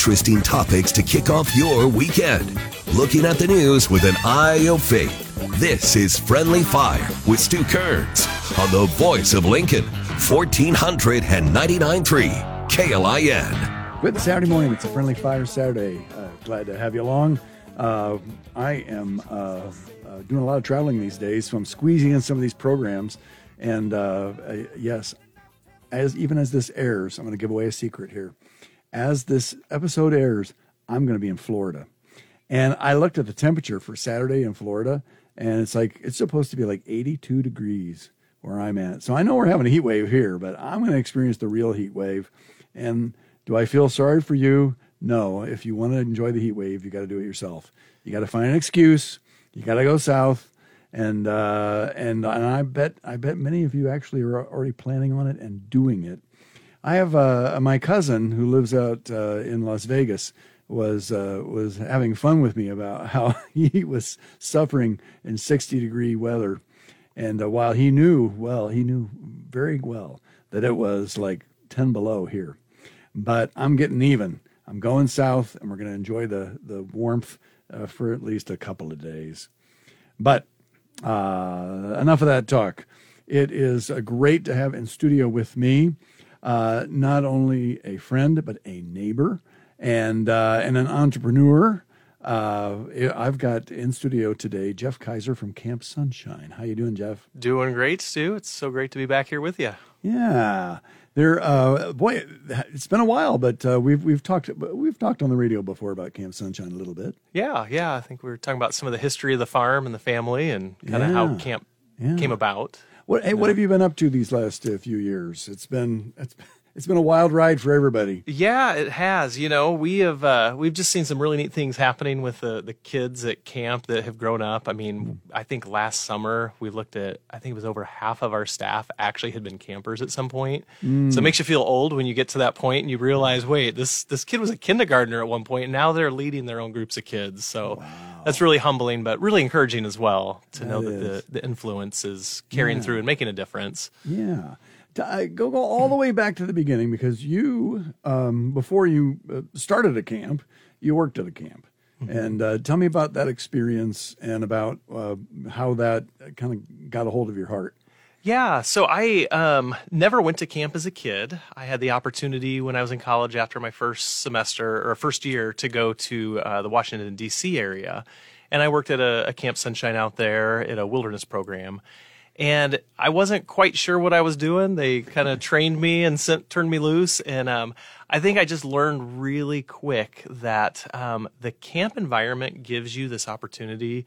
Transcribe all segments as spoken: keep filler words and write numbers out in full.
interesting topics to kick off your weekend. Looking at the news with an eye of faith. This is Friendly Fire with Stu Kerns on the Voice of Lincoln, fourteen ninety-nine point three K L I N. Good Saturday morning. It's a Friendly Fire Saturday. Uh, glad to have you along. Uh, I am uh, uh, doing a lot of traveling these days, so I'm squeezing in some of these programs. And uh, uh, yes, as even as this airs, I'm going to give away a secret here. As this episode airs, I'm going to be in Florida. And I looked at the temperature for Saturday in Florida, and it's like it's supposed to be like eighty-two degrees where I'm at. So I know we're having a heat wave here, but I'm going to experience the real heat wave. And do I feel sorry for you? No. If you want to enjoy the heat wave, you got to do it yourself. You got to find an excuse. You got to go south. And uh, and and I bet I bet many of you actually are already planning on it and doing it. I have uh, my cousin who lives out uh, in Las Vegas. was uh, was having fun with me about how he was suffering in sixty degree weather. And uh, while he knew, well, he knew very well that it was like ten below here. But I'm getting even. I'm going south, and we're going to enjoy the, the warmth uh, for at least a couple of days. But uh, enough of that talk. It is uh, great to have in studio with me uh, not only a friend, but a neighbor, And uh, and an entrepreneur. Uh, I've got in studio today Jeff Keiser from Camp Sonshine. How you doing, Jeff? Doing great, Stu. It's so great to be back here with you. Yeah, there. Uh, boy, it's been a while, but uh, we've we've talked we've talked on the radio before about Camp Sonshine a little bit. Yeah, yeah. I think we were talking about some of the history of the farm and the family and kind of yeah. how camp yeah. came about. What hey, what have you been up to these last uh, few years? It's been it's been. It's been a wild ride for everybody. Yeah, it has. You know, we have uh, we've just seen some really neat things happening with the, the kids at camp that have grown up. I mean, I think last summer we looked at, I think it was over half of our staff actually had been campers at some point. Mm. So it makes you feel old when you get to that point and you realize, wait, this this kid was a kindergartner at one point, and now they're leading their own groups of kids. So wow. That's really humbling, but really encouraging as well to that know that the, the influence is carrying yeah. through and making a difference. Yeah. I go, go all the way back to the beginning, because you, um, before you started a camp, you worked at a camp. Mm-hmm. And uh, tell me about that experience and about uh, how that kind of got a hold of your heart. Yeah, so I um, never went to camp as a kid. I had the opportunity when I was in college after my first semester or first year to go to uh, the Washington, D C area. And I worked at a, a Camp Sonshine out there at a wilderness program. And I wasn't quite sure what I was doing. They kind of trained me and sent, turned me loose. And um, I think I just learned really quick that um, the camp environment gives you this opportunity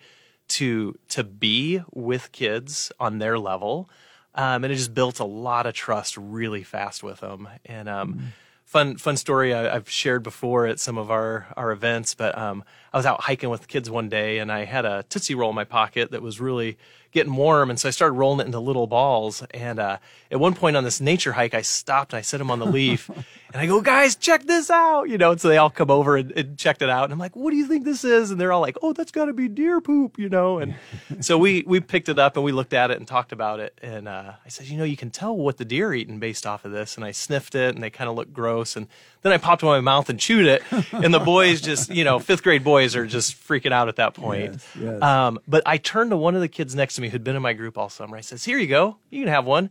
to to be with kids on their level. Um, and it just built a lot of trust really fast with them. And um, mm-hmm. fun fun story I, I've shared before at some of our, our events. But um, I was out hiking with kids one day, and I had a Tootsie Roll in my pocket that was really getting warm, and so I started rolling it into little balls. And uh, at one point on this nature hike, I stopped and I set them on the leaf, and I go, "Guys, check this out!" You know, and so they all come over and, and checked it out. And I'm like, "What do you think this is?" And they're all like, "Oh, that's got to be deer poop," you know. And so we we picked it up and we looked at it and talked about it. And uh, I said, "You know, you can tell what the deer are eating based off of this." And I sniffed it, and they kind of looked gross. And then I popped it in my mouth and chewed it. And the boys just, you know, fifth grade boys are just freaking out at that point. Yes, yes. Um, but I turned to one of the kids next to me who'd been in my group all summer. I says, "Here you go. You can have one."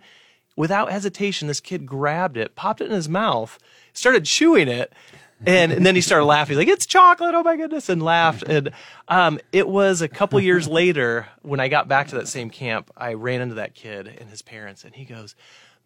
Without hesitation, this kid grabbed it, popped it in his mouth, started chewing it, and, and then he started laughing. He's like, "It's chocolate. Oh, my goodness," and laughed. And um, it was a couple years later when I got back to that same camp, I ran into that kid and his parents, and he goes,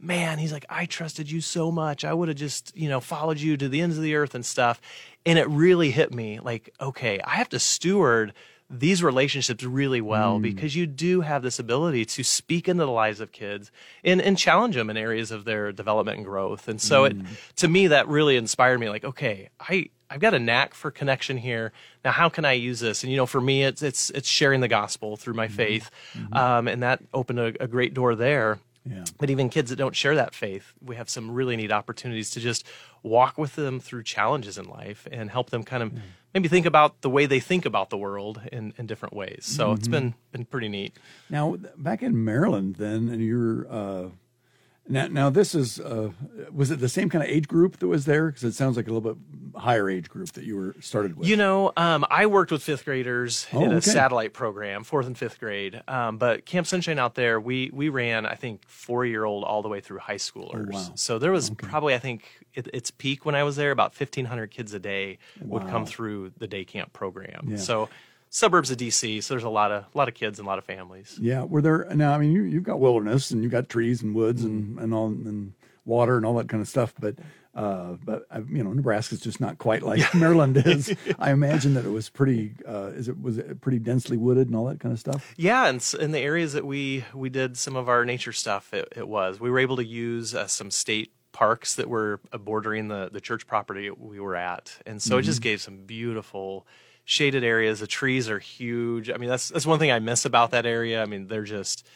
"Man," he's like, "I trusted you so much. I would have just, you know, followed you to the ends of the earth and stuff." And it really hit me like, okay, I have to steward these relationships really well, mm. because you do have this ability to speak into the lives of kids and, and challenge them in areas of their development and growth. And so mm. it, to me, that really inspired me like, okay, I, I've got a knack for connection here. Now, how can I use this? And, you know, for me, it's, it's, it's sharing the gospel through my mm-hmm. faith. Mm-hmm. Um, and that opened a, a great door there. Yeah. But even kids that don't share that faith, we have some really neat opportunities to just walk with them through challenges in life and help them kind of mm. maybe think about the way they think about the world in, in different ways. So mm-hmm. it's been been pretty neat. Now, back in Maryland then, and you're uh, – now, now this is uh, – was it the same kind of age group that was there? Because it sounds like a little bit higher age group that you were started with? You know, um, I worked with fifth graders oh, in a okay. satellite program, fourth and fifth grade. Um, but Camp Sonshine out there, we we ran, I think, four-year-old all the way through high schoolers. Oh, wow. So there was okay. probably, I think, it, its peak when I was there, about fifteen hundred kids a day wow. would come through the day camp program. Yeah. So suburbs of D C, so there's a lot of a lot of kids and a lot of families. Yeah, were there, now, I mean, you, you've got wilderness and you've got trees and woods and, and all and water and all that kind of stuff, but Uh, but you know, Nebraska's just not quite like yeah. Maryland is. I imagine that it was pretty. Uh, is it was it pretty densely wooded and all that kind of stuff? Yeah, and in the areas that we we did some of our nature stuff, it, it was. We were able to use uh, some state parks that were bordering the the church property we were at, and so mm-hmm. it just gave some beautiful shaded areas. The trees are huge. I mean, that's that's one thing I miss about that area. I mean, they're just,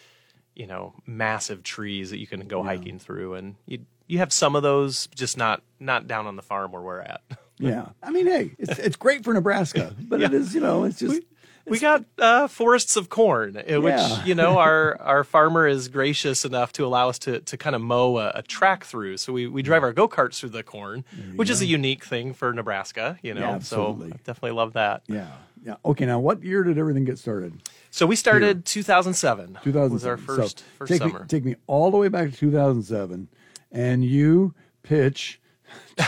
you know, massive trees that you can go yeah. hiking through, and you. You have some of those, just not not down on the farm where we're at. Yeah. I mean, hey, it's it's great for Nebraska, but yeah. it is, you know, it's just... We, it's, we got uh, forests of corn, which, yeah. you know, our, our farmer is gracious enough to allow us to, to kind of mow a, a track through. So we, we drive our go-karts through the corn, which go. is a unique thing for Nebraska, you know. Yeah, absolutely. So I definitely love that. Yeah. Yeah. Okay, now what year did everything get started? So we started Here. two thousand seven. two thousand seven was our first, so first take summer. Me, take me all the way back to two thousand seven. And you pitch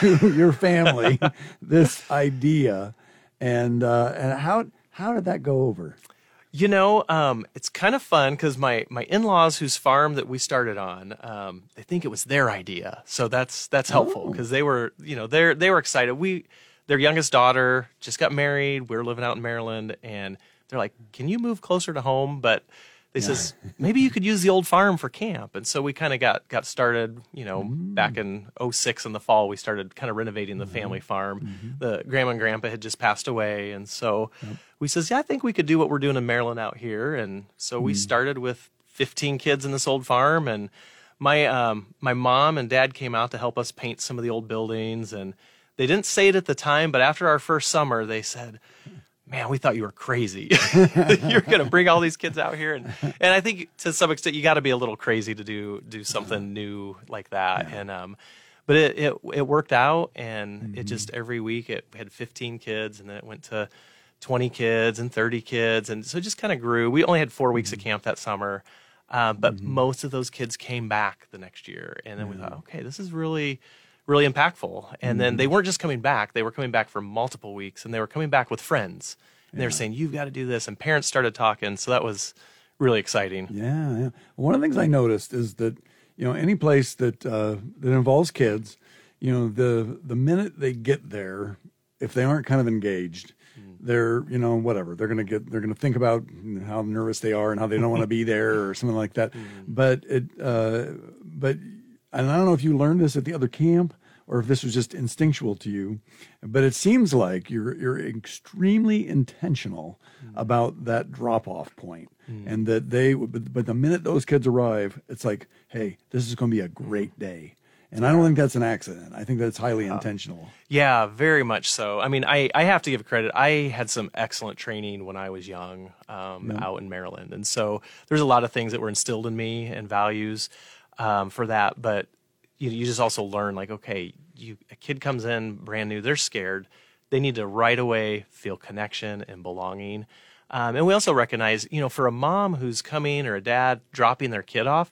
to your family this idea, and uh, and how how did that go over? You know, um, it's kind of fun because my my in-laws, whose farm that we started on, um, they think it was their idea, so that's that's helpful because oh. they were you know they they were excited. We their youngest daughter just got married. We were living out in Maryland, and they're like, "Can you move closer to home?" But They yeah. says, maybe you could use the old farm for camp. And so we kind of got, got started, you know, mm-hmm. back in oh six in the fall, we started kind of renovating the mm-hmm. family farm. Mm-hmm. The grandma and grandpa had just passed away. And so yep. we says, yeah, I think we could do what we're doing in Maryland out here. And so mm-hmm. we started with fifteen kids in this old farm. And my um, my mom and dad came out to help us paint some of the old buildings. And they didn't say it at the time, but after our first summer, they said, man, we thought you were crazy. You're going to bring all these kids out here. And, and I think to some extent, you got to be a little crazy to do do something new like that. Yeah. And um, But it, it it worked out, and mm-hmm. it just every week it we had fifteen kids, and then it went to twenty kids and thirty kids. And so it just kind of grew. We only had four weeks mm-hmm. of camp that summer, uh, but mm-hmm. most of those kids came back the next year. And then yeah. we thought, okay, this is really... really impactful. And mm-hmm. then they weren't just coming back. They were coming back for multiple weeks, and they were coming back with friends. And yeah. they were saying, you've got to do this. And parents started talking. So that was really exciting. Yeah. yeah. One of the things I noticed is that, you know, any place that uh, that involves kids, you know, the the minute they get there, if they aren't kind of engaged, they're, you know, whatever, they're going to get, they're going to think about how nervous they are and how they don't want to be there or something like that. Mm-hmm. But it, uh, but and I don't know if you learned this at the other camp or if this was just instinctual to you, but it seems like you're you're extremely intentional mm. about that drop-off point, mm. and that they, but the minute those kids arrive, it's like, hey, this is going to be a great day. And I don't think that's an accident. I think that's highly uh, intentional. Yeah, very much so. I mean, I, I have to give credit. I had some excellent training when I was young um, yeah. out in Maryland. And so there's a lot of things that were instilled in me and values Um, for that, but you, you just also learn, like, okay, you a kid comes in brand new, they're scared, they need to right away feel connection and belonging, um, and we also recognize, you know, for a mom who's coming or a dad dropping their kid off,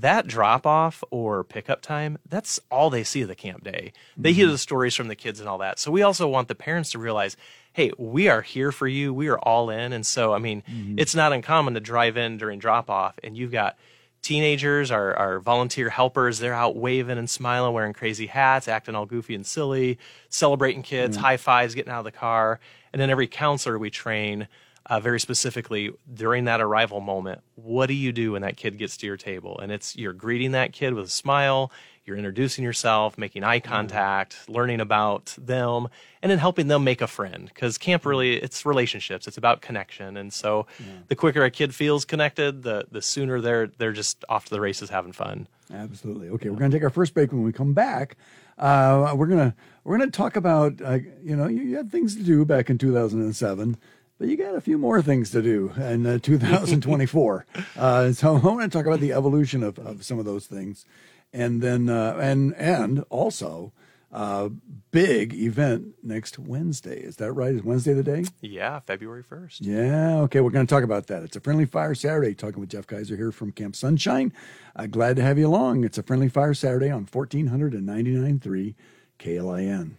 that drop off or pickup time, that's all they see of the camp day. They mm-hmm. hear the stories from the kids and all that. So we also want the parents to realize, hey, we are here for you, we are all in. And so, I mean, mm-hmm. it's not uncommon to drive in during drop off and you've got teenagers, our, our volunteer helpers, they're out waving and smiling, wearing crazy hats, acting all goofy and silly, celebrating kids, mm-hmm. high fives, getting out of the car. And then every counselor we train uh, very specifically during that arrival moment, what do you do when that kid gets to your table? And it's you're greeting that kid with a smile, you're introducing yourself, making eye contact, mm-hmm. learning about them, and then helping them make a friend. Because camp really, it's relationships. It's about connection. And so yeah. the quicker a kid feels connected, the the sooner they're they're just off to the races having fun. Absolutely. Okay, yeah. we're going to take our first break. When we come back, uh, we're gonna we're gonna talk about uh, you know you, you had things to do back in two thousand seven. But you got a few more things to do in uh, two thousand twenty-four. uh, so I want to talk about the evolution of, of some of those things. And then, uh, and, and also, uh, big event next Wednesday. Is that right? Is Wednesday the day? Yeah, February first. Yeah, okay. We're going to talk about that. It's a Friendly Fire Saturday. Talking with Jeff Keiser here from Camp Sonshine. Uh, glad to have you along. It's a Friendly Fire Saturday on fourteen ninety-nine point three K L I N.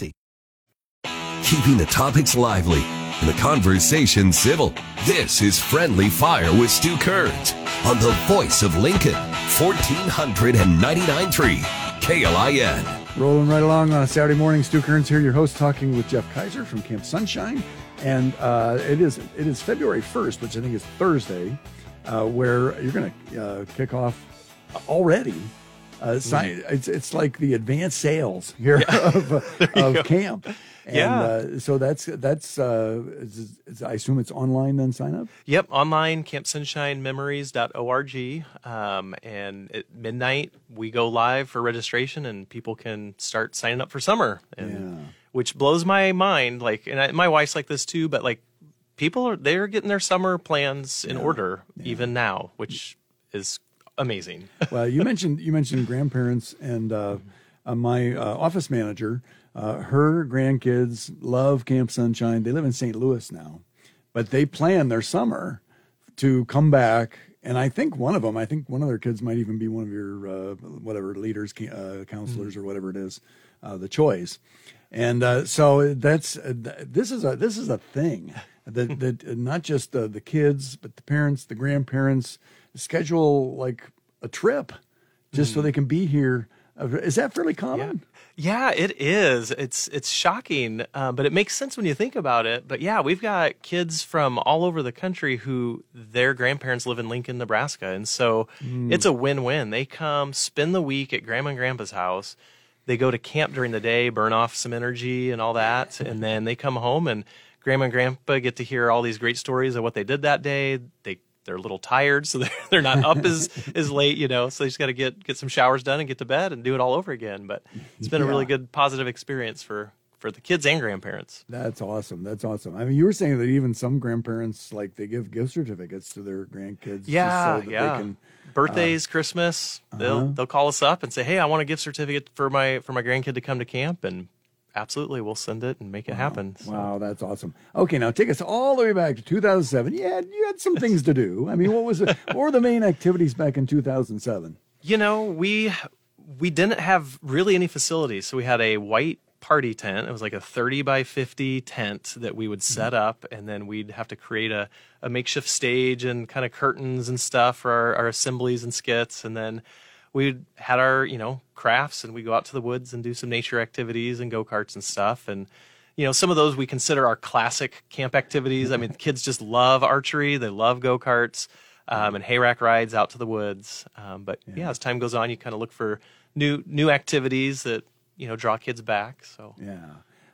Keeping the topics lively and the conversation civil. This is Friendly Fire with Stu Kerns on the Voice of Lincoln, fourteen ninety-nine point three K L I N. Rolling right along on a Saturday morning. Stu Kerns here, your host, talking with Jeff Keiser from Camp Sonshine. And uh, it is it is February first, which I think is Thursday, uh, where you're going to uh, kick off already. Uh, sign, it's it's like the advanced sales here yeah. of, of camp. And, yeah. Uh, so that's, that's uh, is, is, I assume it's online then sign up? Yep. Online, camp sunshine memories dot org. Um, and at midnight, we go live for registration and people can start signing up for summer. And, yeah. Which blows my mind. Like, and I, my wife's like this too, but like people are, they're getting their summer plans in yeah. order yeah. even now, which is amazing. Well, you mentioned, you mentioned grandparents and uh, uh, my uh, office manager. Uh, her grandkids love Camp Sonshine. They live in Saint Louis now, but they plan their summer to come back. And I think one of them, I think one of their kids might even be one of your, uh, whatever leaders, uh, counselors or whatever it is, uh, the choice. And, uh, so that's, uh, this is a, this is a thing that, that not just uh, the kids, but the parents, the grandparents schedule like a trip just mm. so they can be here. Is that fairly common? Yeah, yeah it is. It's it's shocking, uh, but it makes sense when you think about it. But yeah, we've got kids from all over the country who their grandparents live in Lincoln, Nebraska. And so mm. it's a win-win. They come spend the week at Grandma and Grandpa's house. They go to camp during the day, burn off some energy and all that. And then they come home and Grandma and Grandpa get to hear all these great stories of what they did that day. They They're a little tired, so they're, they're not up as, as late, you know, so they just got to get, get some showers done and get to bed and do it all over again. But it's been yeah. a really good, positive experience for, for the kids and grandparents. That's awesome. That's awesome. I mean, you were saying that even some grandparents, like, they give gift certificates to their grandkids. Yeah, just so that yeah. they can, birthdays, uh, Christmas, they'll uh-huh. they'll call us up and say, hey, I want a gift certificate for my for my grandkid to come to camp, and absolutely, we'll send it and make it wow. happen. So. Wow, that's awesome. Okay, now take us all the way back to two thousand seven. You had, you had some things to do. I mean, what was the, what were the main activities back in two thousand seven? You know, we we didn't have really any facilities. So we had a white party tent. It was like a thirty by fifty tent that we would set up, and then we'd have to create a, a makeshift stage and kind of curtains and stuff for our, our assemblies and skits, and then we had our, you know, crafts, and we go out to the woods and do some nature activities and go-karts and stuff. And, you know, some of those we consider our classic camp activities. I mean, the kids just love archery. They love go-karts um, and hayrack rides out to the woods. Um, but, yeah. yeah, as time goes on, you kind of look for new new activities that, you know, draw kids back. So yeah.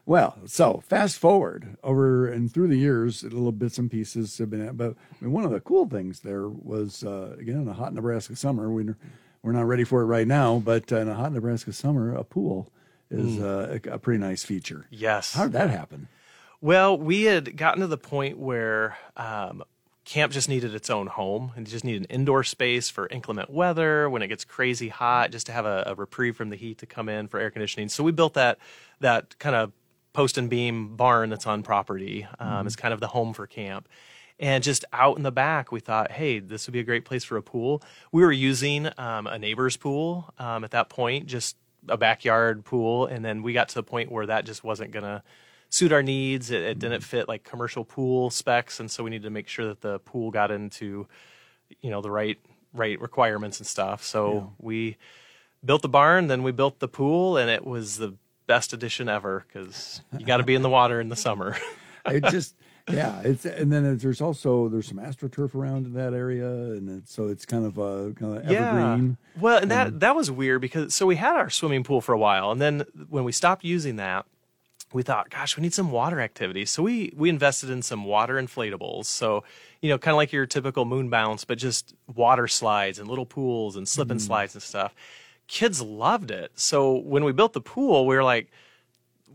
Well, so fast forward over and through the years, little bits and pieces have been. But I mean, one of the cool things there was, uh, again, a hot Nebraska summer, we We're not ready for it right now, but in a hot Nebraska summer, a pool is uh, a, a pretty nice feature. Yes. How did that happen? Well, we had gotten to the point where um, camp just needed its own home, and just needed an indoor space for inclement weather, when it gets crazy hot, just to have a, a reprieve from the heat to come in for air conditioning. So we built that that kind of post and beam barn that's on property um, mm-hmm. as kind of the home for camp. And just out in the back, we thought, hey, this would be a great place for a pool. We were using um, a neighbor's pool um, at that point, just a backyard pool. And then we got to the point where that just wasn't going to suit our needs. It, it didn't fit like commercial pool specs. And so we needed to make sure that the pool got into, you know, the right, right requirements and stuff. So yeah. we built the barn, then we built the pool, and it was the best addition ever because you got to be in the water in the summer. It just... Yeah, it's and then there's also there's some astroturf around in that area, and it's, so it's kind of a kind of evergreen. Yeah. Well, and that that was weird because so we had our swimming pool for a while, and then when we stopped using that, we thought, gosh, we need some water activities. So we we invested in some water inflatables. So, you know, kind of like your typical moon bounce, but just water slides and little pools and slip and mm. slides and stuff. Kids loved it. So when we built the pool, we were like,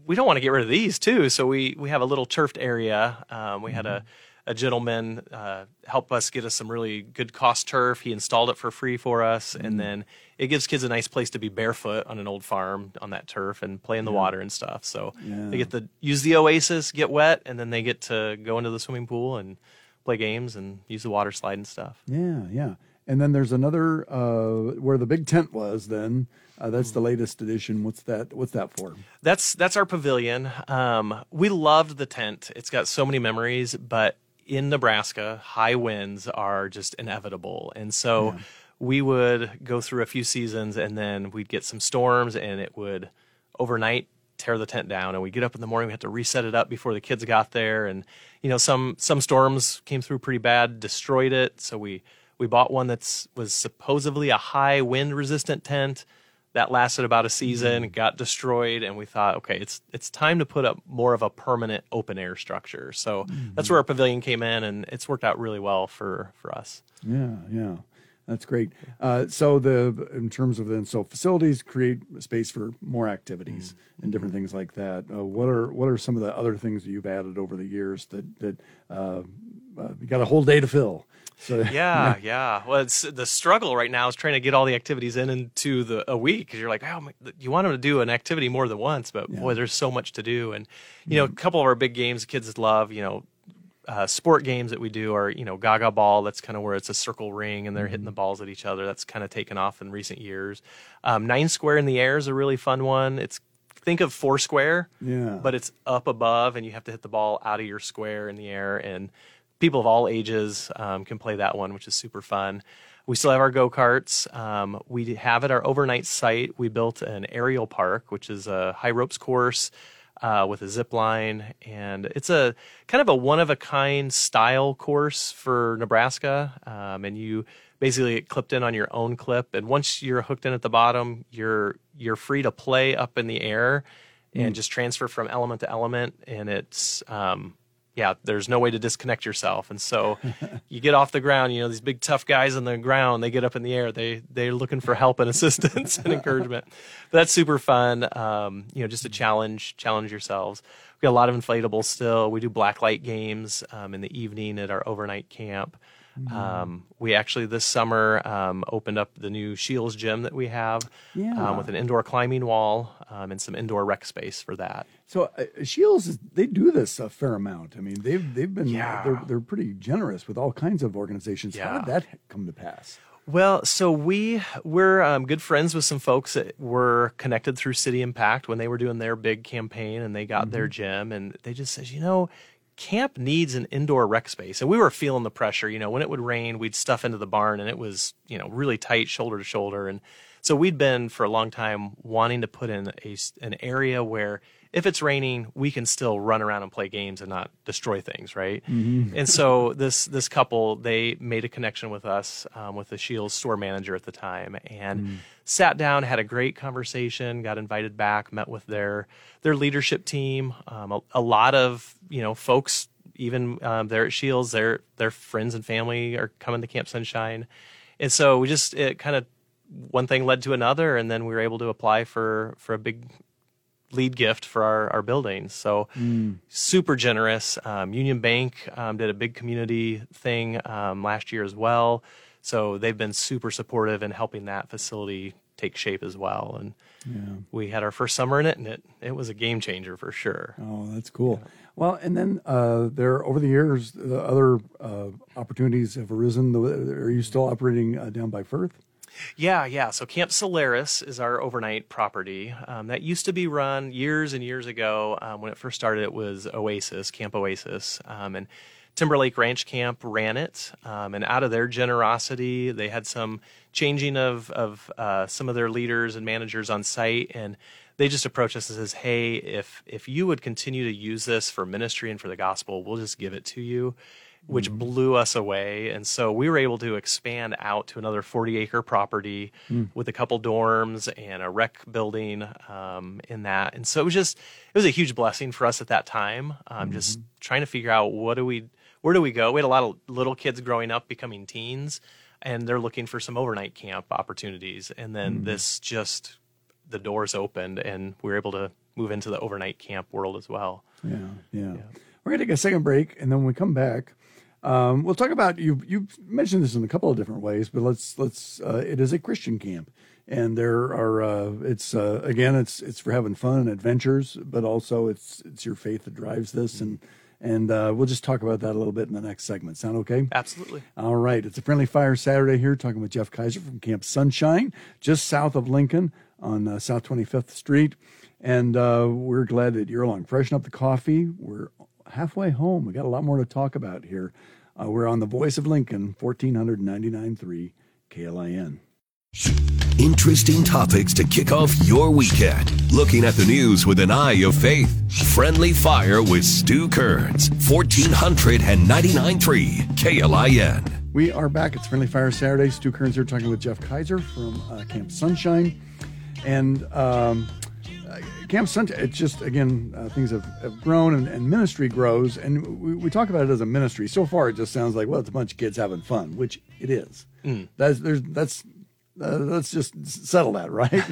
we don't want to get rid of these too. So we, we have a little turfed area. Um, we mm-hmm. had a, a gentleman uh, help us get us some really good cost turf. He installed it for free for us. Mm-hmm. And then it gives kids a nice place to be barefoot on an old farm on that turf and play in the yeah. water and stuff. So yeah. they get to use the oasis, get wet, and then they get to go into the swimming pool and play games and use the water slide and stuff. Yeah, yeah. And then there's another uh, where the big tent was then. Uh, that's the latest edition. What's that? What's that for? That's that's our pavilion. Um, we loved the tent. It's got so many memories. But in Nebraska, high winds are just inevitable, and so yeah. we would go through a few seasons, and then we'd get some storms, and it would overnight tear the tent down. And we get up in the morning, we had to reset it up before the kids got there, and you know some some storms came through pretty bad, destroyed it. So we we bought one that was supposedly a high wind resistant tent. That lasted about a season, got destroyed, and we thought, okay, it's it's time to put up more of a permanent open-air structure. So mm-hmm. that's where our pavilion came in, and it's worked out really well for, for us. Yeah, yeah. That's great. Uh, so the in terms of then, so facilities create space for more activities mm-hmm. and different things like that. Uh, what are what are some of the other things that you've added over the years that, that uh, uh, you got a whole day to fill? So, yeah, yeah, yeah. Well, it's, the struggle right now is trying to get all the activities in into the a week because you're like, oh, my, you want them to do an activity more than once, but yeah. boy, there's so much to do. And you yeah. know, a couple of our big games kids love, you know, uh, sport games that we do are, you know, Gaga Ball. That's kind of where it's a circle ring and they're mm-hmm. hitting the balls at each other. That's kind of taken off in recent years. Um, Nine Square in the Air is a really fun one. It's think of four square, yeah, but it's up above and you have to hit the ball out of your square in the air and. People of all ages um, can play that one, which is super fun. We still have our go-karts. Um, we have at our overnight site, we built an aerial park, which is a high ropes course uh, with a zip line. And it's a kind of a one-of-a-kind style course for Nebraska. Um, and you basically get clipped in on your own clip. And once you're hooked in at the bottom, you're you're free to play up in the air and mm. just transfer from element to element. And it's... Um, Yeah, there's no way to disconnect yourself. And so you get off the ground, you know, these big tough guys on the ground, they get up in the air, they, they're looking for help and assistance and encouragement. But that's super fun, um, you know, just to challenge challenge yourselves. We've got a lot of inflatables still. We do blacklight games um, in the evening at our overnight camp. Mm-hmm. Um, we actually this summer um, opened up the new Shields gym that we have yeah. um, with an indoor climbing wall um, and some indoor rec space for that. So uh, Shields, they do this a fair amount. I mean, they've they've been yeah. they're they're pretty generous with all kinds of organizations. Yeah. How did that come to pass? Well, so we we're um, good friends with some folks that were connected through City Impact when they were doing their big campaign and they got mm-hmm. their gym and they just said, you know. Camp needs an indoor rec space. And we were feeling the pressure, you know, when it would rain, we'd stuff into the barn and it was, you know, really tight shoulder to shoulder. And so we'd been for a long time wanting to put in a, an area where if it's raining, we can still run around and play games and not destroy things. Right. Mm-hmm. And so this, this couple, they made a connection with us, um, with the Shields store manager at the time and mm. sat down, had a great conversation, got invited back, met with their, their leadership team. Um, a, a lot of, you know, folks, even, um, there at Shields, their, their friends and family are coming to Camp Sonshine. And so we just, it kind of one thing led to another. And then we were able to apply for, for a big, lead gift for our, our buildings. So mm. super generous. Um, Union Bank um, did a big community thing um, last year as well. So they've been super supportive in helping that facility take shape as well. And yeah. we had our first summer in it and it, it was a game changer for sure. Oh, that's cool. Yeah. Well, and then uh, there over the years, the other uh, opportunities have arisen. Are you still operating uh, down by Firth? Yeah, yeah. So Camp Solaris is our overnight property. Um, that used to be run years and years ago. Um, when it first started, it was Oasis, Camp Oasis. Um, and Timberlake Ranch Camp ran it. Um, and out of their generosity, they had some changing of, of uh, some of their leaders and managers on site. And they just approached us and says, hey, if if you would continue to use this for ministry and for the gospel, we'll just give it to you, which mm. blew us away. And so we were able to expand out to another forty-acre property mm. with a couple dorms and a rec building um, in that. And so it was just, it was a huge blessing for us at that time, um, mm-hmm. just trying to figure out what do we, where do we go? We had a lot of little kids growing up becoming teens, and they're looking for some overnight camp opportunities. And then mm. this just, the doors opened, and we were able to move into the overnight camp world as well. Yeah, yeah. yeah. We're going to take a second break, and then when we come back, Um, we'll talk about, you you mentioned this in a couple of different ways, but let's, let's, uh, it is a Christian camp, and there are, uh, it's, uh, again, it's, it's for having fun and adventures, but also it's, it's your faith that drives this. And, and, uh, we'll just talk about that a little bit in the next segment. Sound okay? Absolutely. All right. It's a Friendly Fire Saturday here, talking with Jeff Keiser from Camp Sonshine, just south of Lincoln on uh, South twenty-fifth Street. And, uh, we're glad that you're along. Freshen up the coffee. We're halfway home. We got a lot more to talk about here. Uh, we're on the Voice of Lincoln, fourteen ninety-nine point three K L I N. Interesting topics to kick off your weekend. Looking at the news with an eye of faith. Friendly Fire with Stu Kerns, fourteen ninety-nine point three K L I N. We are back. It's Friendly Fire Saturday. Stu Kerns here talking with Jeff Keiser from uh, Camp Sonshine. And um, Camp Sonshine, it's just, again, uh, things have, have grown, and, and ministry grows, and we, we talk about it as a ministry. So far, it just sounds like, well, it's a bunch of kids having fun, which it is. Mm. That's, there's, that's, uh, let's just settle that, right?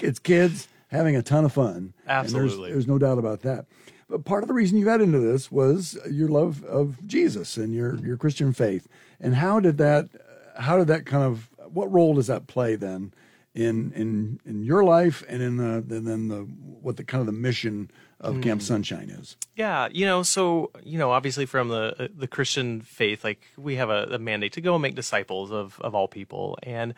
It's kids having a ton of fun. Absolutely. There's, there's no doubt about that. But part of the reason you got into this was your love of Jesus and your, your Christian faith. And how did that, how did that kind of, what role does that play then in in in your life, and in the then the what the kind of the mission of mm. Camp Sonshine is? Yeah, you know, so you know, obviously from the the Christian faith, like we have a, a mandate to go and make disciples of of all people, and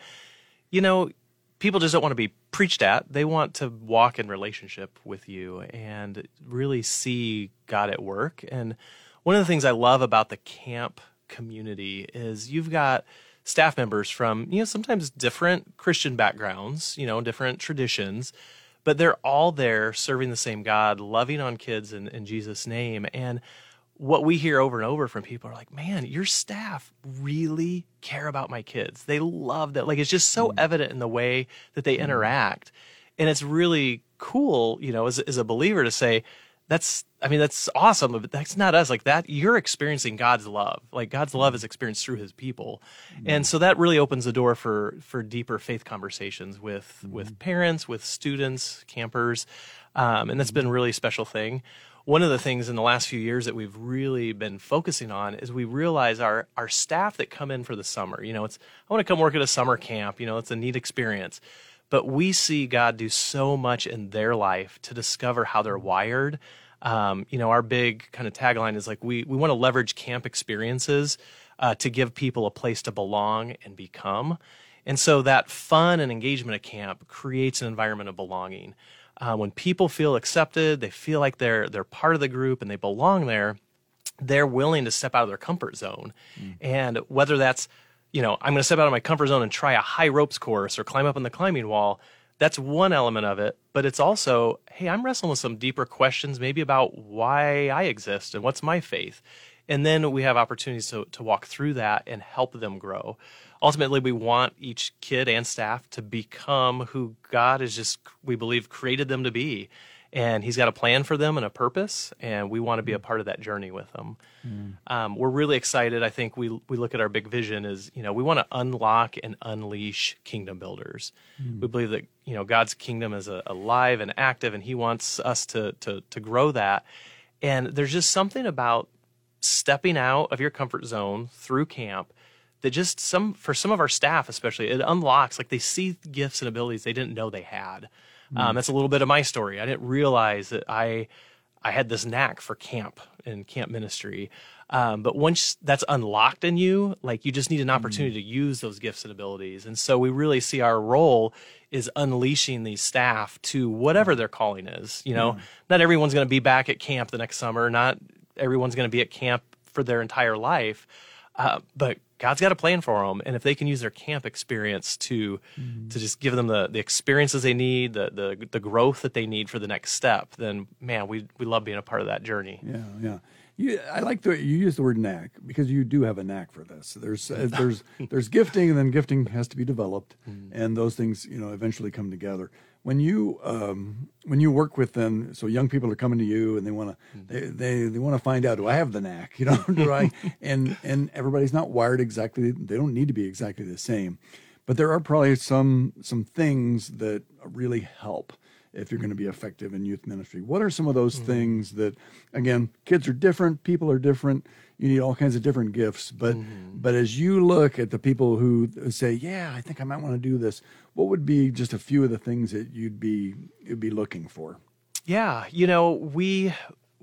you know, people just don't want to be preached at; they want to walk in relationship with you and really see God at work. And one of the things I love about the camp community is you've got staff members from, you know, sometimes different Christian backgrounds, you know, different traditions, but they're all there serving the same God, loving on kids in, in Jesus' name. And what we hear over and over from people are like, man, your staff really care about my kids. They love that. Like, it's just so mm-hmm. evident in the way that they mm-hmm. interact. And it's really cool, you know, as, as a believer to say, that's, I mean, that's awesome, but that's not us. Like that, you're experiencing God's love. Like God's love is experienced through his people. Mm-hmm. And so that really opens the door for, for deeper faith conversations with, mm-hmm. with parents, with students, campers. Um, and that's been a really special thing. One of the things in the last few years that we've really been focusing on is we realize our, our staff that come in for the summer, you know, it's, I want to come work at a summer camp, you know, it's a neat experience. But we see God do so much in their life to discover how they're wired. Um, you know, our big kind of tagline is like, we we want to leverage camp experiences uh, to give people a place to belong and become. And so that fun and engagement at camp creates an environment of belonging. Uh, when people feel accepted, they feel like they're they're part of the group and they belong there, they're willing to step out of their comfort zone. Mm. And whether that's, you know, I'm going to step out of my comfort zone and try a high ropes course or climb up on the climbing wall. That's one element of it. But it's also, hey, I'm wrestling with some deeper questions, maybe about why I exist and what's my faith. And then we have opportunities to, to walk through that and help them grow. Ultimately, we want each kid and staff to become who God has just, we believe, created them to be. And he's got a plan for them and a purpose, and we want to be a part of that journey with them. Mm. Um, we're really excited. I think we we look at our big vision as, you know, we want to unlock and unleash kingdom builders. Mm. We believe that, you know, God's kingdom is a, alive and active, and he wants us to, to to grow that. And there's just something about stepping out of your comfort zone through camp that just some for some of our staff especially, it unlocks, like they see gifts and abilities they didn't know they had. Um, that's a little bit of my story. I didn't realize that I I had this knack for camp and camp ministry. Um, but once that's unlocked in you, like you just need an opportunity mm-hmm. to use those gifts and abilities. And so we really see our role is unleashing these staff to whatever their calling is. You know, yeah. Not everyone's going to be back at camp the next summer. Not everyone's going to be at camp for their entire life. Uh, but God's got a plan for them, and if they can use their camp experience to mm-hmm. to just give them the, the experiences they need, the, the the growth that they need for the next step, then, man, we we love being a part of that journey. Yeah, yeah. You, I like the you use the word knack, because you do have a knack for this. There's uh, there's there's gifting, and then gifting has to be developed, mm-hmm. and those things, you know, eventually come together. When you um, when you work with them, so young people are coming to you and they want to they, they, they want to find out, do I have the knack? You know, do I? And and everybody's not wired exactly. They don't need to be exactly the same, but there are probably some some things that really help if you're going to be effective in youth ministry. What are some of those mm-hmm. things that, again, kids are different, people are different. You need all kinds of different gifts, but mm-hmm. but as you look at the people who say, yeah, I think I might want to do this, what would be just a few of the things that you'd be you'd be looking for? Yeah, you know, we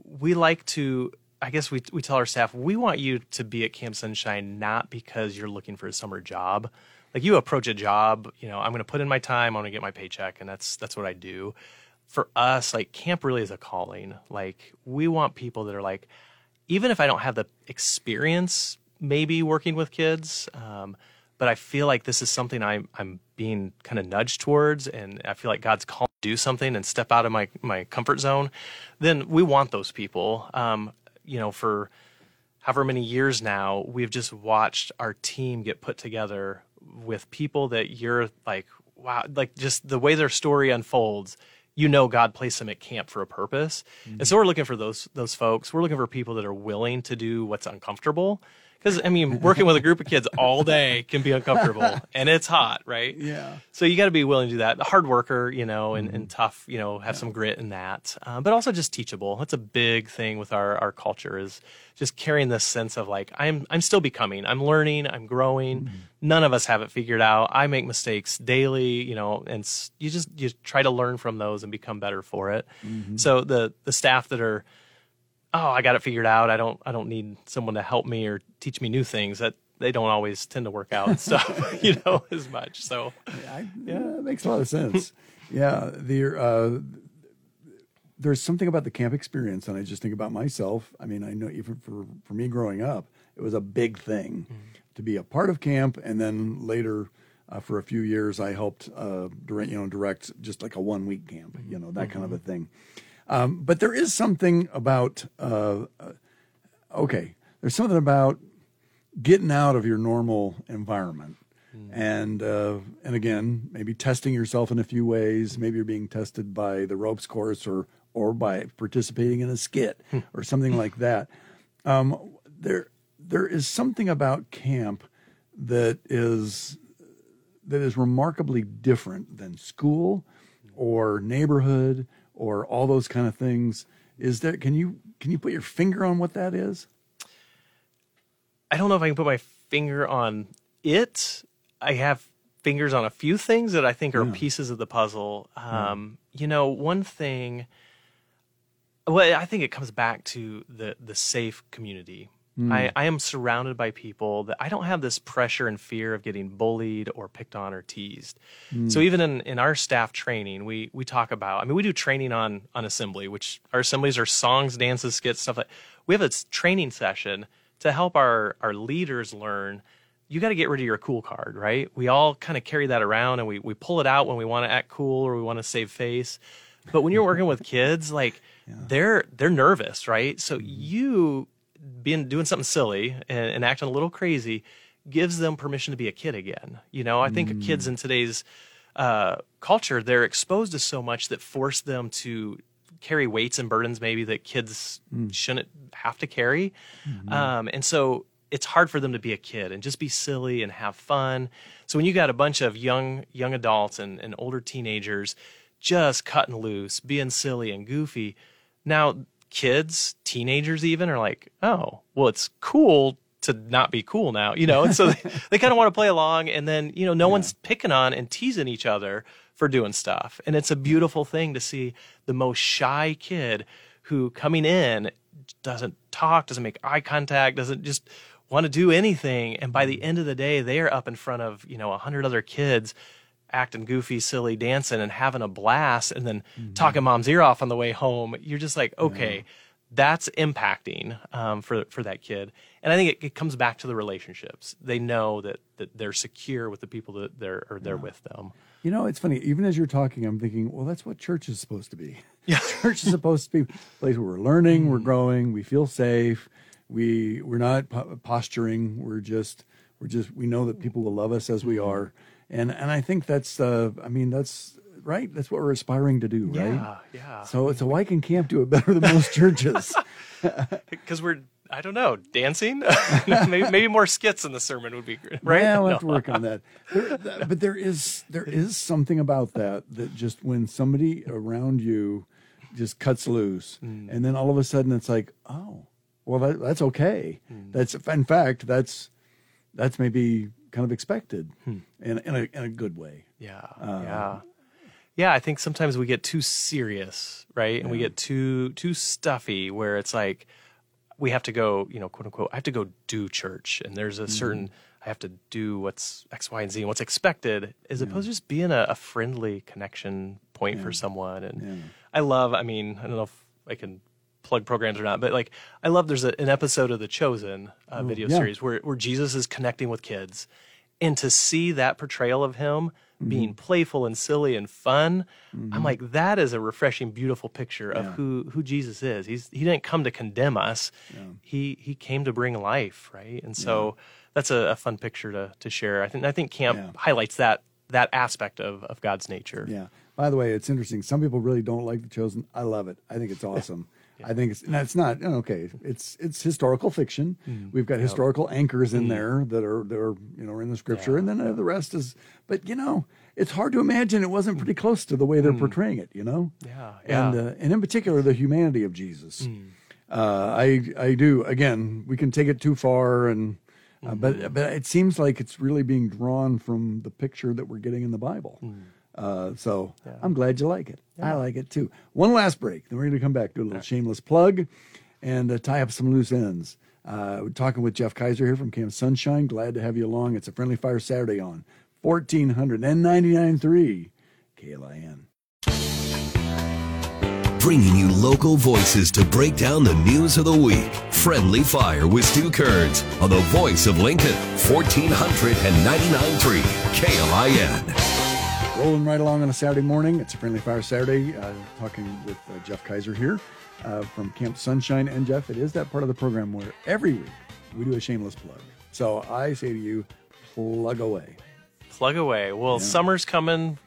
we like to, I guess we we tell our staff, we want you to be at Camp Sonshine not because you're looking for a summer job. Like, you approach a job, you know, I'm going to put in my time, I'm going to get my paycheck, and that's that's what I do. For us, like, camp really is a calling. Like, we want people that are like, even if I don't have the experience, maybe working with kids, um, but I feel like this is something I'm I'm being kind of nudged towards, and I feel like God's called me to do something and step out of my, my comfort zone, then we want those people. Um, you know, for however many years now, we've just watched our team get put together with people that you're like, wow, like just the way their story unfolds. You know, God placed them at camp for a purpose. Mm-hmm. And so we're looking for those those folks. We're looking for people that are willing to do what's uncomfortable. Because, I mean, working with a group of kids all day can be uncomfortable, and it's hot, right? Yeah. So you got to be willing to do that. The hard worker, you know, and, mm-hmm. and tough, you know, have yeah. some grit in that. Um, but also just teachable. That's a big thing with our, our culture, is just carrying this sense of like, I'm I'm still becoming. I'm learning. I'm growing. Mm-hmm. None of us have it figured out. I make mistakes daily, you know, and you just you try to learn from those and become better for it. Mm-hmm. So the the staff that are, oh, I got it figured out, I don't I don't need someone to help me or teach me new things, that they don't always tend to work out and stuff, you know, as much. So yeah, I, yeah, that makes a lot of sense. Yeah, the uh, there's something about the camp experience, and I just think about myself. I mean, I know even for, for me growing up, it was a big thing mm-hmm. to be a part of camp, and then later uh, for a few years I helped uh, direct, you know, direct just like a one week camp, you know, that mm-hmm. kind of a thing. Um, but there is something about, uh, okay, there's something about getting out of your normal environment. Mm. And, uh, and again, maybe testing yourself in a few ways. Maybe you're being tested by the ropes course, or, or by participating in a skit or something like that. Um, there, there is something about camp that is, that is remarkably different than school or neighborhood or all those kind of things. Is there, can you can you put your finger on what that is? I don't know if I can put my finger on it. I have fingers on a few things that I think are yeah. pieces of the puzzle. Um, yeah. You know, one thing, well, I think it comes back to the, the safe community. Mm. I, I am surrounded by people that I don't have this pressure and fear of getting bullied or picked on or teased. Mm. So even in, in our staff training, we we talk about, I mean, we do training on, on assembly, which our assemblies are songs, dances, skits, stuff like that. We have a training session to help our, our leaders learn, you got to get rid of your cool card, right? We all kind of carry that around, and we, we pull it out when we want to act cool or we want to save face. But when you're working with kids, like yeah. they're, they're nervous, right? So mm. you... being doing something silly and, and acting a little crazy gives them permission to be a kid again. You know, I think mm. kids in today's uh, culture, they're exposed to so much that force them to carry weights and burdens maybe that kids mm. shouldn't have to carry. Mm-hmm. Um, and so it's hard for them to be a kid and just be silly and have fun. So when you got a bunch of young young adults and, and older teenagers just cutting loose, being silly and goofy, now kids, teenagers even, are like, oh, well, it's cool to not be cool now, you know? And so they, they kind of want to play along, and then, you know, no yeah. one's picking on and teasing each other for doing stuff. And it's a beautiful thing to see the most shy kid who coming in doesn't talk, doesn't make eye contact, doesn't just want to do anything. And by the end of the day, they are up in front of, you know, a hundred other kids acting goofy, silly, dancing, and having a blast, and then mm-hmm. talking mom's ear off on the way home. You're just like, okay, yeah. that's impacting um, for for that kid. And I think it, it comes back to the relationships. They know that, that they're secure with the people that they're are there yeah. with them. You know, it's funny. Even as you're talking, I'm thinking, well, that's what church is supposed to be. Yeah. Church is supposed to be a place where we're learning, we're growing, we feel safe, we we're not po- posturing. We're just we're just we know that people will love us as we are, and and I think that's uh, I mean that's. Right? That's what we're aspiring to do, right? Yeah, yeah. So, so why can camp do it better than most churches? Because we're, I don't know, dancing? maybe, maybe more skits in the sermon would be great, right? Yeah, we'll have no. to work on that. There, but there is there is something about that that just when somebody around you just cuts loose, mm. and then all of a sudden it's like, oh, well, that, that's okay. Mm. That's in fact, that's that's maybe kind of expected hmm. in, in, a, in a good way. Yeah, um, yeah. Yeah, I think sometimes we get too serious, right? And yeah. we get too too stuffy where it's like we have to go, you know, quote unquote, I have to go do church. And there's a mm-hmm. certain, I have to do what's X, Y, and Z and what's expected as yeah. opposed to just being a, a friendly connection point yeah. for someone. And yeah. I love, I mean, I don't know if I can plug programs or not, but like I love there's a, an episode of The Chosen uh, oh, video yeah. series where, where Jesus is connecting with kids. And to see that portrayal of him being mm-hmm. playful and silly and fun, mm-hmm. I'm like, that is a refreshing, beautiful picture of yeah. who who Jesus is. He's he didn't come to condemn us. Yeah. He he came to bring life, right? And so yeah. that's a, a fun picture to to share. I think I think camp yeah. highlights that that aspect of, of God's nature. Yeah. By the way, it's interesting. Some people really don't like The Chosen. I love it. I think it's awesome. Yeah. I think it's and it's not okay. It's it's historical fiction. Mm. We've got historical yeah. anchors in mm. there that are that are you know in the scripture, yeah. and then uh, the rest is. But you know, it's hard to imagine it wasn't pretty close to the way they're mm. portraying it. You know, yeah, yeah. and uh, and in particular the humanity of Jesus. Mm. Uh, I I do again. We can take it too far, and uh, mm. but but it seems like it's really being drawn from the picture that we're getting in the Bible. Mm. Uh, so yeah. I'm glad you like it. Yeah. I like it too. One last break. Then we're going to come back, do a little right. shameless plug and uh, tie up some loose ends. Uh, we're talking with Jeff Keiser here from Camp Sonshine. Glad to have you along. It's a Friendly Fire Saturday on fourteen ninety-nine point three K L I N. Bringing you local voices to break down the news of the week. Friendly Fire with Stu Kerns on the Voice of Lincoln, fourteen ninety-nine point three K L I N. Rolling right along on a Saturday morning. It's a Friendly Fire Saturday. Uh, talking with uh, Jeff Keiser here uh, from Camp Sonshine. And Jeff, it is that part of the program where every week we do a shameless plug. So I say to you, plug away. Plug away. Well, yeah. summer's coming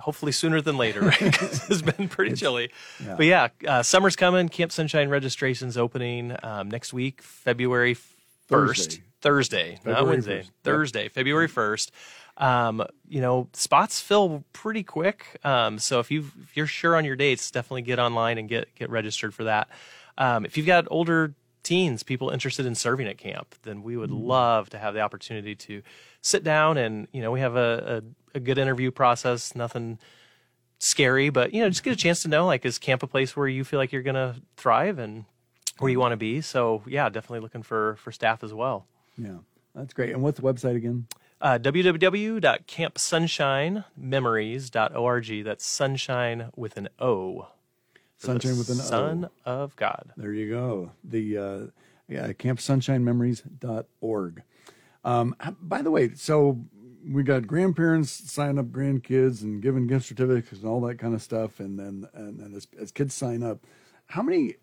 hopefully sooner than later, right? Because it's been pretty it's, chilly. Yeah. But yeah, uh, summer's coming. Camp Sonshine registration's opening um, next week, February first. Thursday. Thursday, February not Wednesday. first. Thursday, yep. February first. Um, you know, spots fill pretty quick. Um, so if you if you're sure on your dates, definitely get online and get get registered for that. Um, if you've got older teens, people interested in serving at camp, then we would mm-hmm. love to have the opportunity to sit down and you know we have a, a, a good interview process. Nothing scary, but you know just get a chance to know like is camp a place where you feel like you're gonna thrive and where you want to be. So yeah, definitely looking for for staff as well. Yeah, that's great. And what's the website again? Uh, w w w dot camp sunshine memories dot org. That's sunshine with an O. Sunshine with an O. Son of God. There you go. The uh, yeah, camp sunshine memories dot org. Um, by the way, so we got grandparents sign up grandkids and giving gift certificates and all that kind of stuff. And then and then as, as kids sign up, how many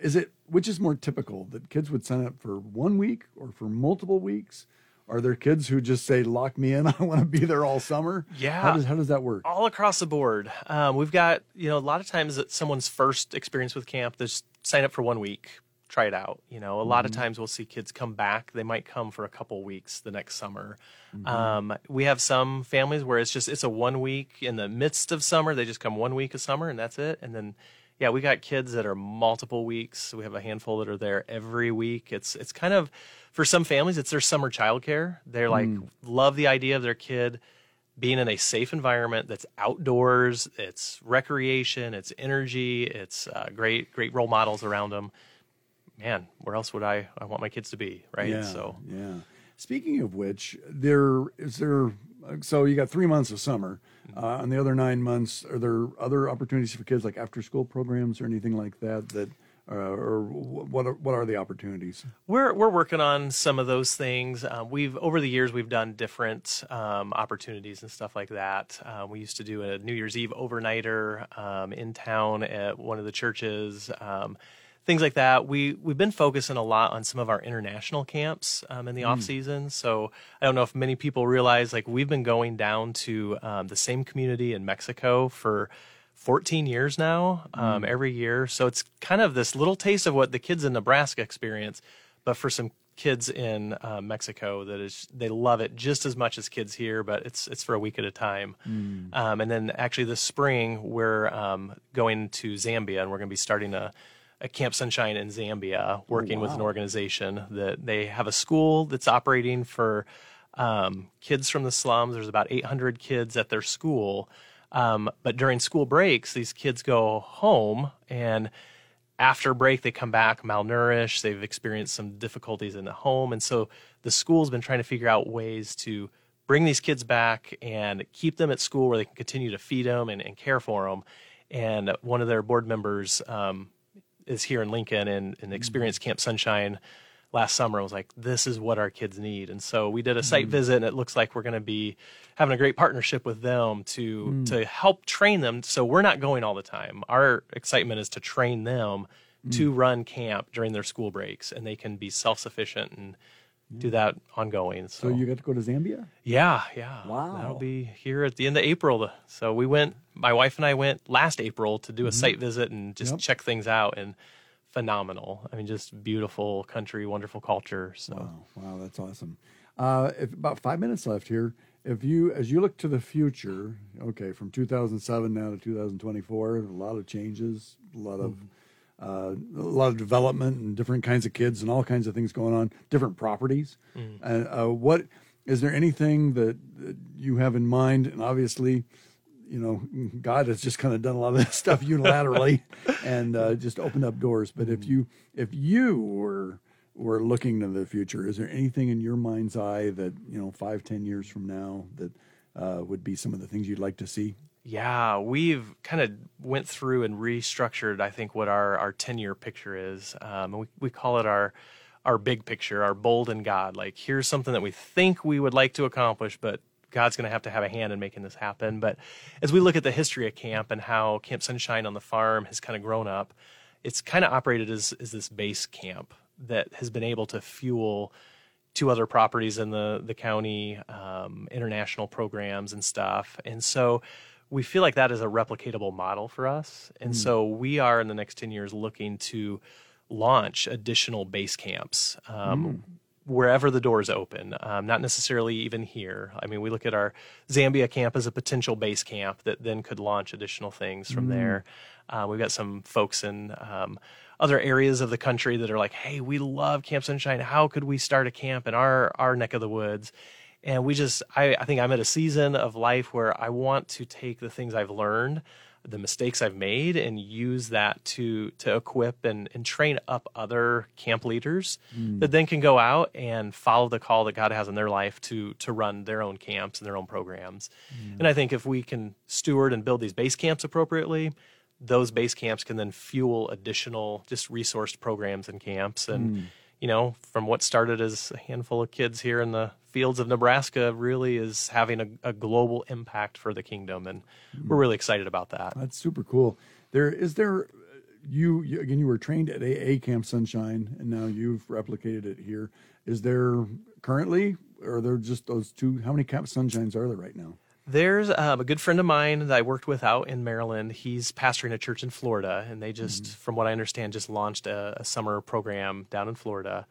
is it? Which is more typical that kids would sign up for one week or for multiple weeks? Are there kids who just say, lock me in, I want to be there all summer? Yeah. How does, how does that work? All across the board. Um, we've got, you know, a lot of times that someone's first experience with camp, they just sign up for one week, try it out. You know, a mm-hmm. lot of times we'll see kids come back. They might come for a couple weeks the next summer. Mm-hmm. Um, we have some families where it's just, it's a one week in the midst of summer. They just come one week of summer and that's it. And then, yeah, we got kids that are multiple weeks. We have a handful that are there every week. It's it's kind of, for some families, it's their summer childcare. They're like, mm. love the idea of their kid being in a safe environment that's outdoors, it's recreation, it's energy, it's uh, great great role models around them. Man, where else would I, I want my kids to be, right? Yeah, so yeah. Speaking of which, there is there. So you got three months of summer. Uh, and the other nine months, are there other opportunities for kids like after-school programs or anything like that that Uh, or what are, what are the opportunities? We're we're working on some of those things. Um, we've over the years we've done different um, opportunities and stuff like that. Um, we used to do a New Year's Eve overnighter um, in town at one of the churches, um, things like that. We we've been focusing a lot on some of our international camps um, in the mm. off season. So I don't know if many people realize, like, we've been going down to um, the same community in Mexico for fourteen years now, um, mm. every year. So it's kind of this little taste of what the kids in Nebraska experience, but for some kids in uh, Mexico, that is, they love it just as much as kids here, but it's it's for a week at a time. Mm. Um, and then actually this spring, we're um, going to Zambia, and we're going to be starting a, a Camp Sonshine in Zambia, working oh, wow. with an organization that they have a school that's operating for um, kids from the slums. There's about eight hundred kids at their school. Um, but during school breaks, these kids go home, and after break, they come back malnourished. They've experienced some difficulties in the home. And so the school's been trying to figure out ways to bring these kids back and keep them at school where they can continue to feed them and, and care for them. And one of their board members um, is here in Lincoln and, and experienced Camp Sonshine last summer. I was like, this is what our kids need. And so we did a site mm. visit, and it looks like we're going to be having a great partnership with them to mm. to help train them. So we're not going all the time. Our excitement is to train them mm. to run camp during their school breaks, and they can be self-sufficient and mm. do that ongoing. So. so you got to go to Zambia? Yeah, yeah. Wow. That'll be here at the end of April. So we went, my wife and I went last April to do a mm. site visit and just yep. check things out, and phenomenal. I mean, just beautiful country, wonderful culture. So, wow, wow that's awesome. Uh, if about five minutes left here, if you, as you look to the future, okay, from two thousand seven now to two thousand twenty-four, a lot of changes, a lot of mm-hmm. uh, a lot of development, and different kinds of kids, and all kinds of things going on, different properties. Mm-hmm. Uh, uh, what is there anything that, that you have in mind? And obviously, you know, God has just kind of done a lot of this stuff unilaterally and uh, just opened up doors. But if you if you were were looking to the future, is there anything in your mind's eye that, you know, five, ten years from now that uh, would be some of the things you'd like to see? Yeah, we've kind of went through and restructured, I think, what our, our ten-year picture is. Um, we, we call it our our big picture, our bold in God. Like, here's something that we think we would like to accomplish, but God's going to have to have a hand in making this happen. But as we look at the history of camp and how Camp Sonshine on the farm has kind of grown up, it's kind of operated as, as this base camp that has been able to fuel two other properties in the, the county, um, international programs and stuff. And so we feel like that is a replicatable model for us. And mm. so we are in the next ten years looking to launch additional base camps. Um, mm. wherever the doors open, um, not necessarily even here. I mean, we look at our Zambia camp as a potential base camp that then could launch additional things from mm. there. Uh, we've got some folks in um, other areas of the country that are like, hey, we love Camp Sonshine. How could we start a camp in our, our neck of the woods? And we just, I, I think I'm at a season of life where I want to take the things I've learned, the mistakes I've made, and use that to to equip and, and train up other camp leaders mm. that then can go out and follow the call that God has in their life to to run their own camps and their own programs. Mm. And I think if we can steward and build these base camps appropriately, those base camps can then fuel additional just resourced programs and camps. And, mm. you know, from what started as a handful of kids here in the fields of Nebraska really is having a, a global impact for the kingdom, and we're really excited about that. That's super cool. There is there, you, you again, you were trained at A A Camp Sonshine, and now you've replicated it here. Is there currently, or are there just those two? How many Camp Sonshines are there right now? There's um, a good friend of mine that I worked with out in Maryland. He's pastoring a church in Florida, and they just, mm-hmm. from what I understand, just launched a, a summer program down in Florida.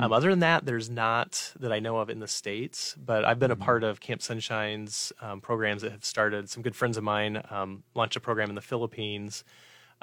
Um, other than that, there's not that I know of in the States, but I've been a part of Camp Sonshine's um, programs that have started. Some good friends of mine um, launched a program in the Philippines.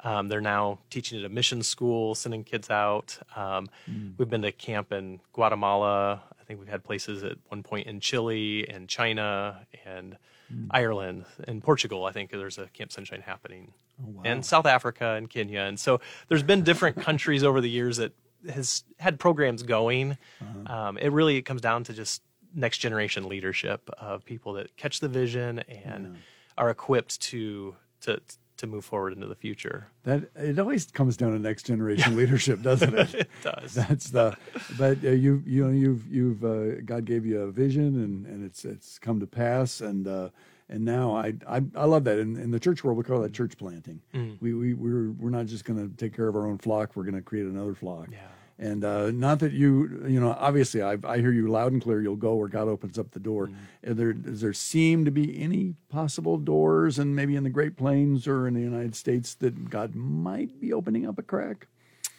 Um, they're now teaching at a mission school, sending kids out. Um, mm. We've been to camp in Guatemala. I think we've had places at one point in Chile and China and mm. Ireland and Portugal. I think there's a Camp Sonshine happening. Oh, wow. And South Africa and Kenya. And so there's been different countries over the years that has had programs going. Uh-huh. Um, it really it comes down to just next generation leadership of people that catch the vision and yeah. are equipped to to to move forward into the future. That it always comes down to next generation yeah. leadership, doesn't it? It does. That's the. But uh, you you know you've you've uh, God gave you a vision, and, and it's it's come to pass, and uh, and now I, I I love that. In in the church world, we call that church planting. Mm. We we we're we're not just going to take care of our own flock. We're going to create another flock. Yeah. And uh, not that you, you know, obviously I, I hear you loud and clear, you'll go where God opens up the door. Mm-hmm. There, does there seem to be any possible doors, and maybe in the Great Plains or in the United States, that God might be opening up a crack?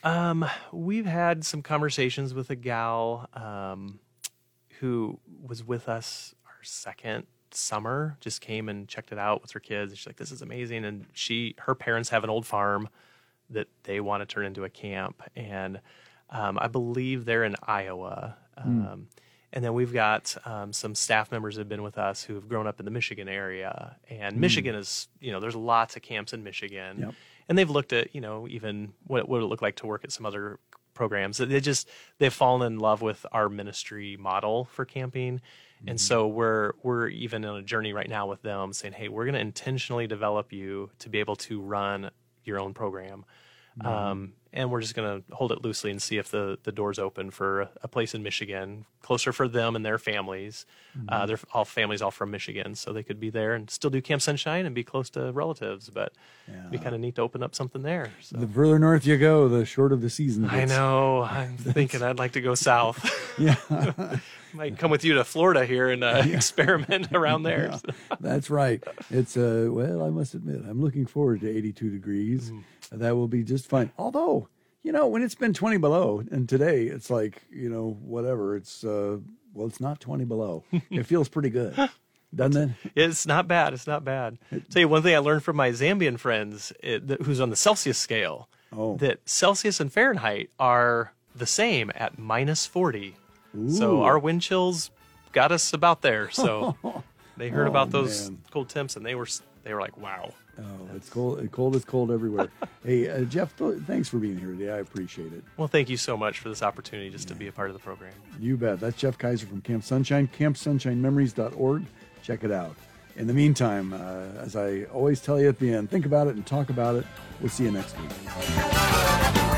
Um, we've had some conversations with a gal um, who was with us our second summer, just came and checked it out with her kids. She's like, this is amazing. And she, her parents have an old farm that they want to turn into a camp. And Um, I believe they're in Iowa. Um, mm. And then we've got um, some staff members that have been with us who have grown up in the Michigan area. And mm. Michigan is, you know, there's lots of camps in Michigan. Yep. And they've looked at, you know, even what, what it looked like to work at some other programs. They just, they've fallen in love with our ministry model for camping. Mm. And so we're, we're even on a journey right now with them saying, hey, we're going to intentionally develop you to be able to run your own program. Mm. Um, and we're just going to hold it loosely and see if the, the doors open for a place in Michigan, closer for them and their families. Mm-hmm. Uh, they're all families, all from Michigan, so they could be there and still do Camp Sonshine and be close to relatives. But yeah. it'd be kind of neat to open up something there. So. The further north you go, the shorter the season gets. I know. I'm thinking I'd like to go south. Yeah. Might come with you to Florida here and uh, yeah. experiment around there. Yeah. So. That's right. It's uh, well, I must admit, I'm looking forward to eighty-two degrees. Mm. That will be just fine. Although, you know, when it's been twenty below, and today it's like, you know, whatever. It's, uh, well, it's not twenty below. It feels pretty good, doesn't it? It's not bad. It's not bad. I'll tell you one thing I learned from my Zambian friends, it, th- who's on the Celsius scale, oh. that Celsius and Fahrenheit are the same at minus forty. Ooh. So our wind chills got us about there. So they heard oh, about those man. cold temps, and they were they were like, wow. Oh, it's cold. Cold is cold everywhere. Hey, uh, Jeff, thanks for being here today. I appreciate it. Well, thank you so much for this opportunity just yeah. to be a part of the program. You bet. That's Jeff Keiser from Camp Sonshine, camp sonshine memories dot org. Check it out. In the meantime, uh, as I always tell you at the end, think about it and talk about it. We'll see you next week.